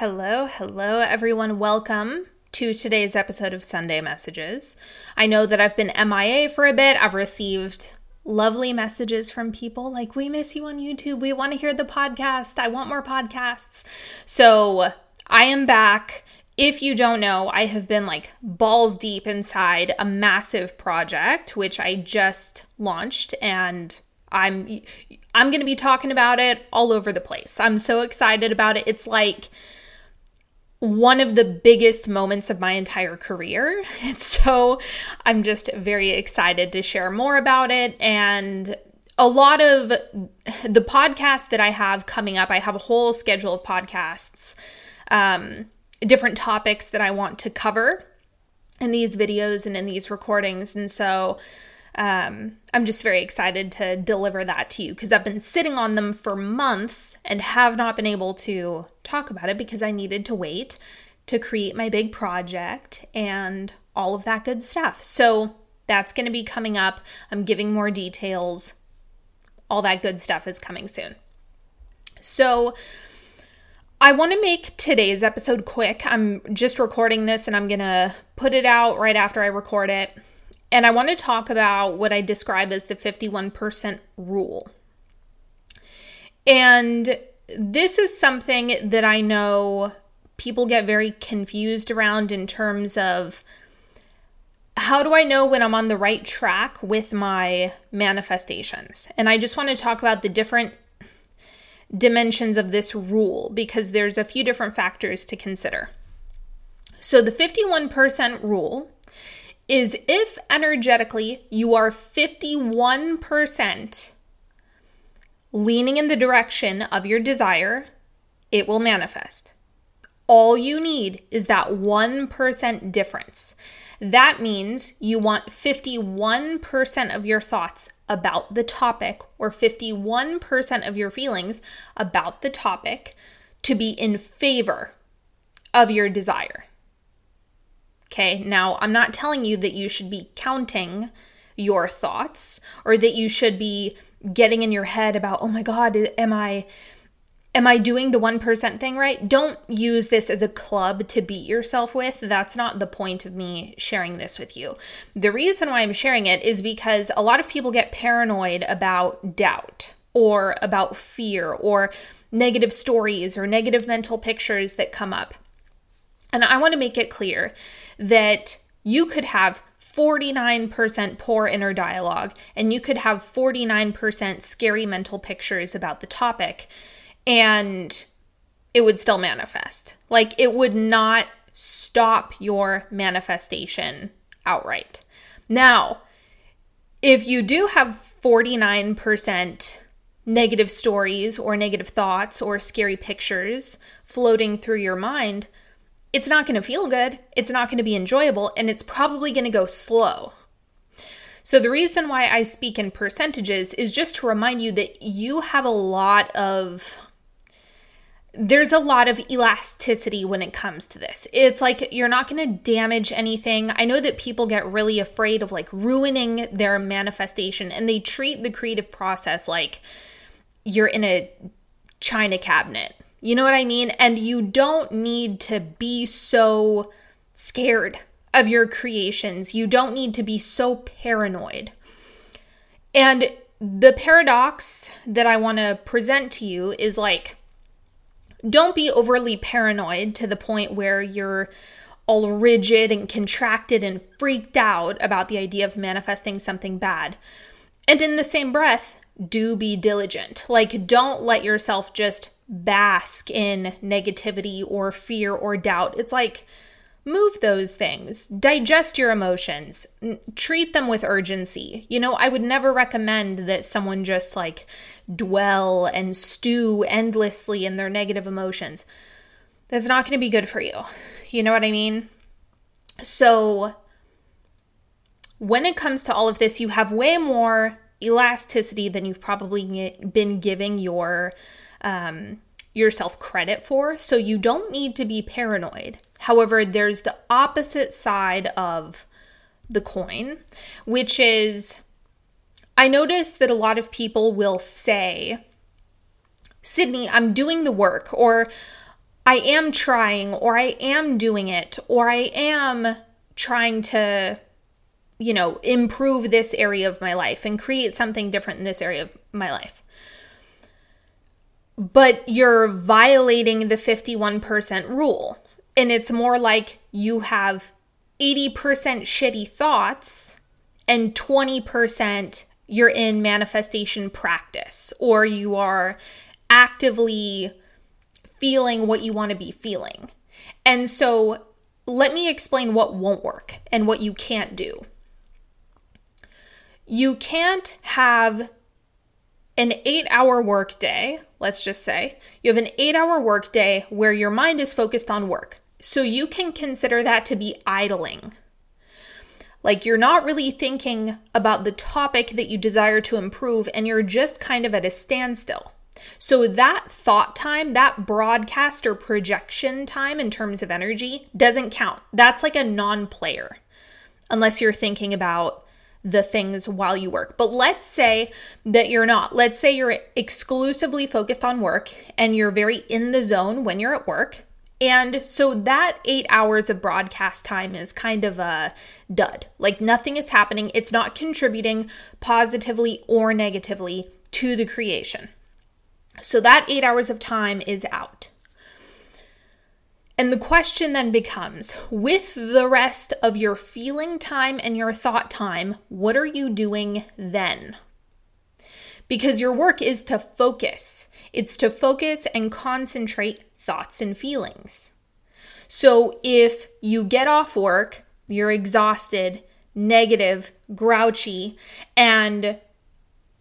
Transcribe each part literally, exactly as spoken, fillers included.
Hello, hello everyone. Welcome to today's episode of Sunday Messages. I know that I've been M I A for a bit. I've received lovely messages from people like, we miss you on YouTube. We want to hear the podcast. I want more podcasts. So I am back. If you don't know, I have been like balls deep inside a massive project, which I just launched, and I'm I'm going to be talking about it all over the place. I'm so excited about it. It's like one of the biggest moments of my entire career. And so I'm just very excited to share more about it. And a lot of the podcasts that I have coming up, I have a whole schedule of podcasts, um, different topics that I want to cover in these videos and in these recordings. And so um, I'm just very excited to deliver that to you, because I've been sitting on them for months and have not been able to talk about it because I needed to wait to create my big project and all of that good stuff. So that's going to be coming up. I'm giving more details. All that good stuff is coming soon. So I want to make today's episode quick. I'm just recording this and I'm going to put it out right after I record it. And I want to talk about what I describe as the fifty-one percent rule. And this is something that I know people get very confused around in terms of, how do I know when I'm on the right track with my manifestations? And I just want to talk about the different dimensions of this rule, because there's a few different factors to consider. So the fifty-one percent rule is, if energetically you are fifty-one percent leaning in the direction of your desire, it will manifest. All you need is that one percent difference. That means you want fifty-one percent of your thoughts about the topic, or fifty-one percent of your feelings about the topic, to be in favor of your desire. Okay, now I'm not telling you that you should be counting your thoughts, or that you should be getting in your head about, oh my God, am I am I doing the one percent thing right? Don't use this as a club to beat yourself with. That's not the point of me sharing this with you. The reason why I'm sharing it is because a lot of people get paranoid about doubt, or about fear, or negative stories, or negative mental pictures that come up. And I want to make it clear that you could have forty-nine percent poor inner dialogue, and you could have forty-nine percent scary mental pictures about the topic, and it would still manifest. Like, it would not stop your manifestation outright. Now, if you do have forty-nine percent negative stories or negative thoughts or scary pictures floating through your mind, it's not going to feel good, it's not going to be enjoyable, and it's probably going to go slow. So the reason why I speak in percentages is just to remind you that you have a lot of, there's a lot of elasticity when it comes to this. It's like, you're not going to damage anything. I know that people get really afraid of like ruining their manifestation, and they treat the creative process like you're in a china cabinet. You know what I mean? And you don't need to be so scared of your creations. You don't need to be so paranoid. And the paradox that I want to present to you is like, don't be overly paranoid to the point where you're all rigid and contracted and freaked out about the idea of manifesting something bad. And in the same breath, do be diligent. Like, don't let yourself just bask in negativity or fear or doubt. It's like, move those things, digest your emotions, treat them with urgency. You know, I would never recommend that someone just like dwell and stew endlessly in their negative emotions. That's not going to be good for you. You know what I mean? So when it comes to all of this, you have way more elasticity than you've probably been giving your Um, yourself credit for. So you don't need to be paranoid. However, there's the opposite side of the coin, which is, I notice that a lot of people will say, Sydney, I'm doing the work, or I am trying, or I am doing it, or I am trying to, you know, improve this area of my life and create something different in this area of my life. But you're violating the fifty-one percent rule. And it's more like you have eighty percent shitty thoughts and twenty percent you're in manifestation practice, or you are actively feeling what you want to be feeling. And so let me explain what won't work and what you can't do. You can't have an eight-hour workday, let's just say. You have an eight-hour workday where your mind is focused on work. So you can consider that to be idling. Like, you're not really thinking about the topic that you desire to improve, and you're just kind of at a standstill. So that thought time, that broadcast or projection time in terms of energy, doesn't count. That's like a non-player, unless you're thinking about the things while you work. But let's say that you're not. Let's say you're exclusively focused on work and you're very in the zone when you're at work. And so that eight hours of broadcast time is kind of a dud. Like, nothing is happening. It's not contributing positively or negatively to the creation. So that eight hours of time is out. And the question then becomes, with the rest of your feeling time and your thought time, what are you doing then? Because your work is to focus. It's to focus and concentrate thoughts and feelings. So if you get off work, you're exhausted, negative, grouchy, and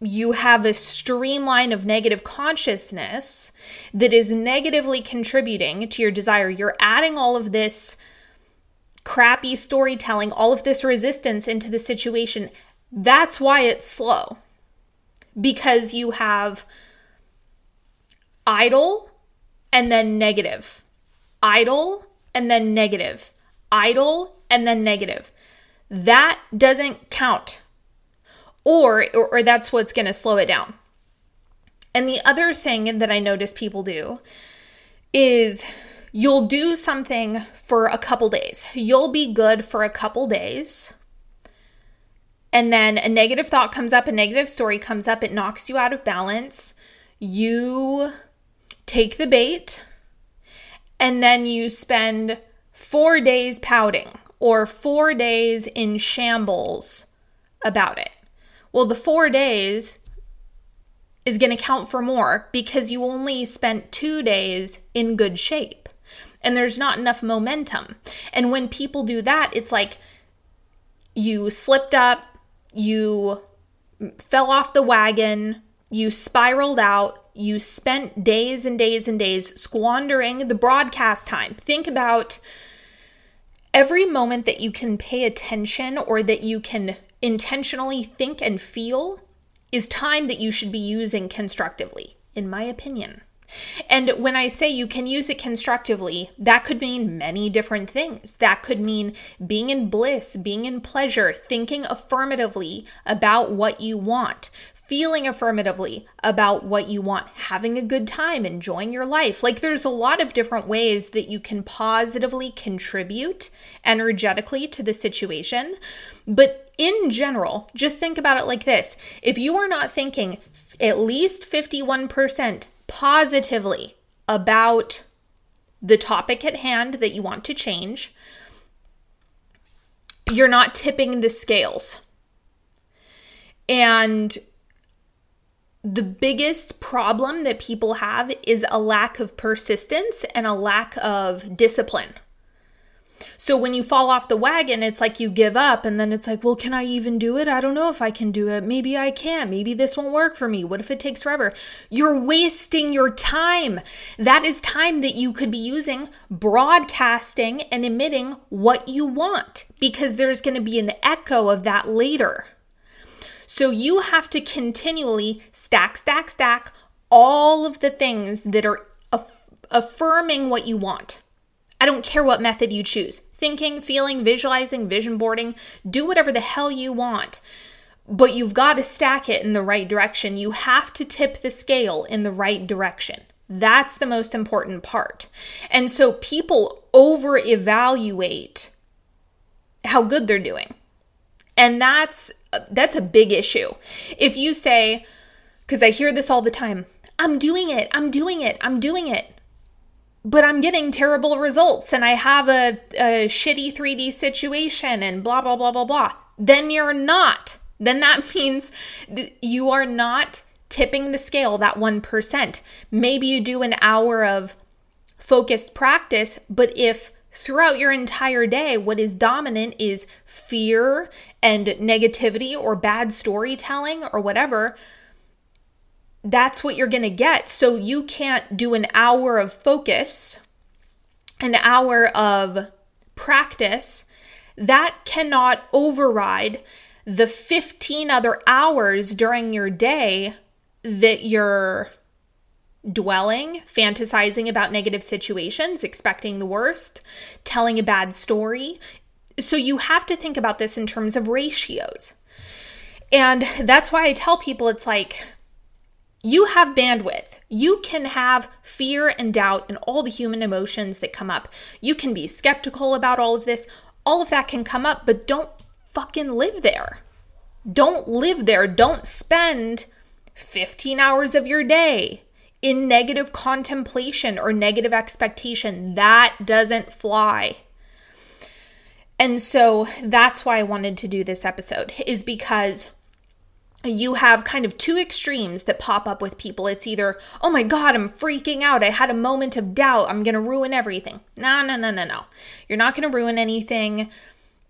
you have a streamline of negative consciousness that is negatively contributing to your desire. You're adding all of this crappy storytelling, all of this resistance into the situation. That's why it's slow. Because you have idle and then negative. Idle and then negative. Idle and then negative. That doesn't count. Or, or or that's what's going to slow it down. And the other thing that I notice people do is you'll do something for a couple days. You'll be good for a couple days. And then a negative thought comes up, a negative story comes up, it knocks you out of balance. You take the bait, and then you spend four days pouting or four days in shambles about it. Well, the four days is going to count for more because you only spent two days in good shape and there's not enough momentum. And when people do that, it's like you slipped up, you fell off the wagon, you spiraled out, you spent days and days and days squandering the broadcast time. Think about every moment that you can pay attention or that you can intentionally think and feel is time that you should be using constructively, in my opinion. And when I say you can use it constructively, that could mean many different things. That could mean being in bliss, being in pleasure, thinking affirmatively about what you want, feeling affirmatively about what you want, having a good time, enjoying your life. Like, there's a lot of different ways that you can positively contribute energetically to the situation. But in general, just think about it like this. If you are not thinking f- at least fifty-one percent positively about the topic at hand that you want to change, you're not tipping the scales. And the biggest problem that people have is a lack of persistence and a lack of discipline. So when you fall off the wagon, it's like you give up and then it's like, well, can I even do it? I don't know if I can do it. Maybe I can. Maybe this won't work for me. What if it takes forever? You're wasting your time. That is time that you could be using broadcasting and emitting what you want, because there's going to be an echo of that later. So you have to continually stack, stack, stack all of the things that are aff- affirming what you want. I don't care what method you choose. Thinking, feeling, visualizing, vision boarding, do whatever the hell you want. But you've got to stack it in the right direction. You have to tip the scale in the right direction. That's the most important part. And so people over-evaluate how good they're doing. And that's that's a big issue. If you say, because I hear this all the time, I'm doing it, I'm doing it, I'm doing it, but I'm getting terrible results and I have a, a shitty three D situation and blah, blah, blah, blah, blah. Then you're not. Then that means th- you are not tipping the scale that one percent. Maybe you do an hour of focused practice, but if throughout your entire day, what is dominant is fear and negativity or bad storytelling or whatever, that's what you're going to get. So you can't do an hour of focus, an hour of practice. That cannot override the fifteen other hours during your day that you're dwelling, fantasizing about negative situations, expecting the worst, telling a bad story. So you have to think about this in terms of ratios. And that's why I tell people, it's like, you have bandwidth. You can have fear and doubt and all the human emotions that come up. You can be skeptical about all of this. All of that can come up, but don't fucking live there. Don't live there. Don't spend fifteen hours of your day in negative contemplation or negative expectation. That doesn't fly. And so that's why I wanted to do this episode, is because you have kind of two extremes that pop up with people. It's either, oh my God, I'm freaking out. I had a moment of doubt. I'm going to ruin everything. No, no, no, no, no. You're not going to ruin anything.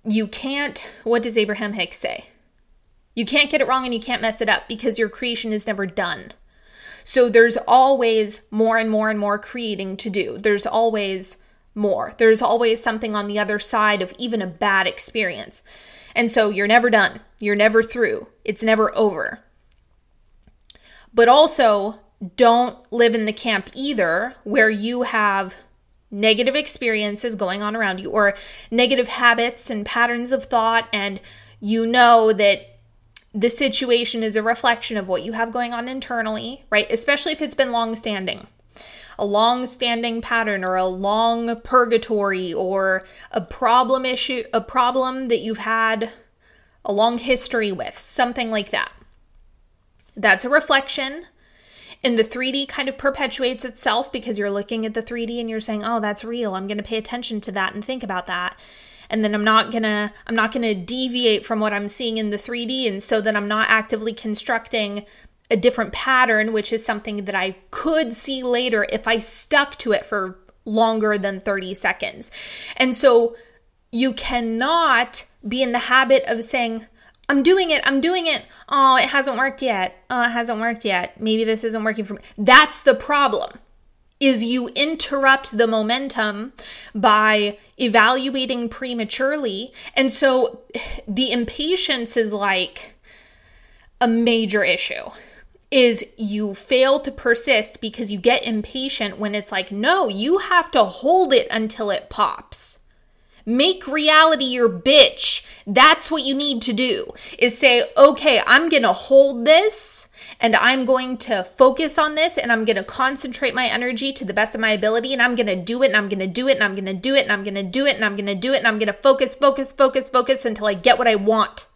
You can't, what does Abraham Hicks say? You can't get it wrong and you can't mess it up because your creation is never done. So there's always more and more and more creating to do. There's always more. There's always something on the other side of even a bad experience. And so you're never done. You're never through. It's never over. But also, don't live in the camp either where you have negative experiences going on around you or negative habits and patterns of thought, and you know that the situation is a reflection of what you have going on internally, right? Especially if it's been long-standing. A long-standing pattern or a long purgatory or a problem issue, a problem that you've had a long history with, something like that. That's a reflection. And the three D kind of perpetuates itself because you're looking at the three D and you're saying, oh, that's real. I'm going to pay attention to that and think about that. And then I'm not going to, I'm not going to deviate from what I'm seeing in the three D. And so then I'm not actively constructing a different pattern, which is something that I could see later if I stuck to it for longer than thirty seconds. And so you cannot be in the habit of saying, I'm doing it, I'm doing it. Oh, it hasn't worked yet. Oh, it hasn't worked yet. Maybe this isn't working for me. That's the problem, is you interrupt the momentum by evaluating prematurely. And so the impatience is like a major issue. Is you fail to persist because you get impatient when it's like, no, you have to hold it until it pops. Make reality your bitch. That's what you need to do, is say, okay, I'm going to hold this and I'm going to focus on this and I'm going to concentrate my energy to the best of my ability and I'm going to do it and I'm going to do it and I'm going to do it and I'm going to do it and I'm going to do it and I'm going to focus, focus, focus, focus until I get what I want.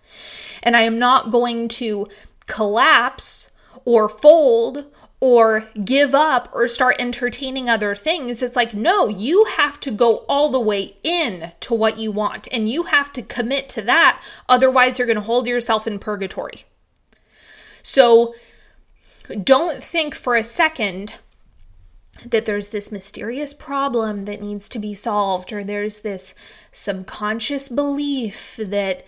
And I am not going to collapse or fold or give up or start entertaining other things. It's like, no, you have to go all the way in to what you want. And you have to commit to that. Otherwise, you're going to hold yourself in purgatory. So don't think for a second that there's this mysterious problem that needs to be solved, or there's this subconscious belief that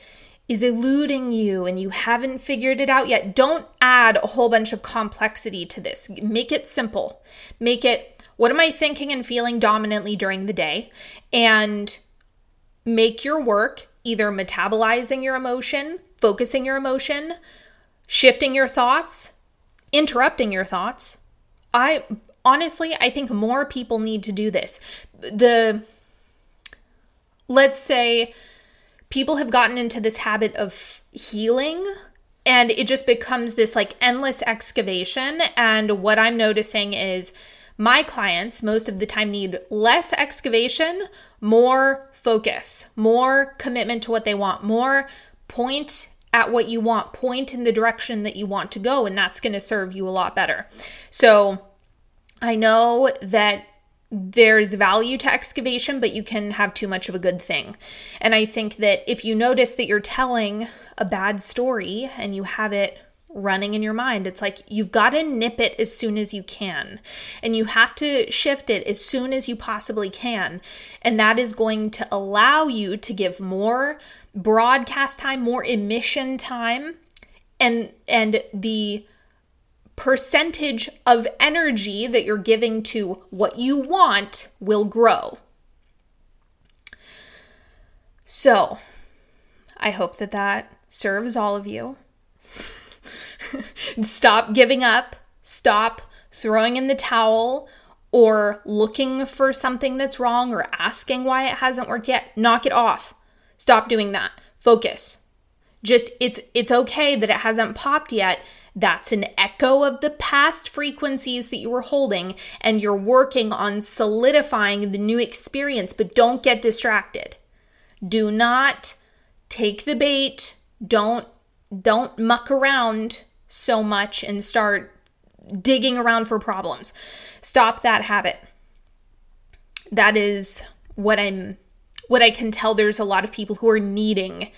is eluding you and you haven't figured it out yet. Don't add a whole bunch of complexity to this. Make it simple. Make it, what am I thinking and feeling dominantly during the day? And make your work either metabolizing your emotion, focusing your emotion, shifting your thoughts, interrupting your thoughts. I honestly, I think more people need to do this. The, let's say, people have gotten into this habit of healing and it just becomes this like endless excavation. And what I'm noticing is my clients most of the time need less excavation, more focus, more commitment to what they want, more point at what you want, point in the direction that you want to go, and that's going to serve you a lot better. So I know that there's value to excavation, but you can have too much of a good thing. And I think that if you notice that you're telling a bad story and you have it running in your mind, it's like you've got to nip it as soon as you can, and you have to shift it as soon as you possibly can. And that is going to allow you to give more broadcast time, more emission time, and and the percentage of energy that you're giving to what you want will grow. So I hope that that serves all of you. Stop giving up. Stop throwing in the towel or looking for something that's wrong or asking why it hasn't worked yet. Knock it off. Stop doing that. Focus. Just it's it's okay that it hasn't popped yet. That's an echo of the past frequencies that you were holding, and you're working on solidifying the new experience, but don't get distracted. Do not take the bait. Don't Don't muck around so much and start digging around for problems. Stop that habit. That is what I'm, what I can tell. There's a lot of people who are needing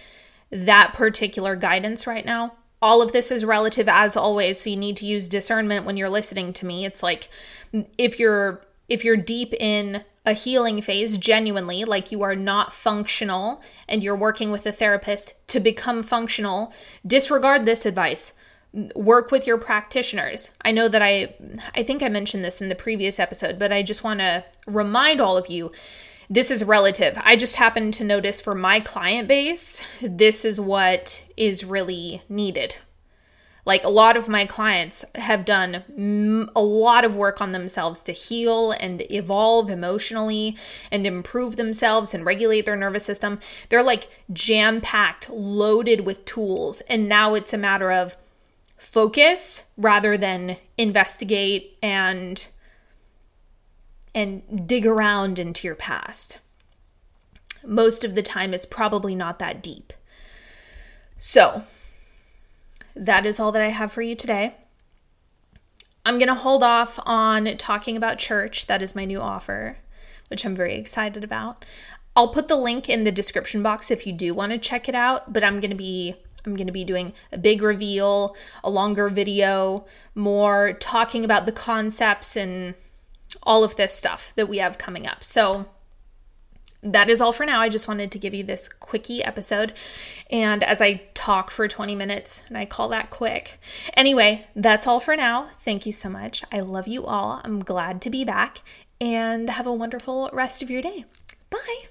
that particular guidance right now. All of this is relative, as always, so you need to use discernment when you're listening to me. It's like if you're if you're deep in a healing phase, genuinely, like you are not functional and you're working with a therapist to become functional, disregard this advice. Work with your practitioners. I know that I I think I mentioned this in the previous episode, but I just want to remind all of you, this is relative. I just happen to notice for my client base, this is what is really needed. Like a lot of my clients have done a lot of work on themselves to heal and evolve emotionally and improve themselves and regulate their nervous system. They're like jam-packed, loaded with tools. And now it's a matter of focus rather than investigate and and dig around into your past. Most of the time, it's probably not that deep. So that is all that I have for you today. I'm going to hold off on talking about church. That is my new offer, which I'm very excited about. I'll put the link in the description box if you do want to check it out, but I'm going to be I'm going to be doing a big reveal, a longer video, more talking about the concepts and all of this stuff that we have coming up. So that is all for now. I just wanted to give you this quickie episode. And as I talk for twenty minutes, and I call that quick. Anyway, that's all for now. Thank you so much. I love you all. I'm glad to be back, and have a wonderful rest of your day. Bye.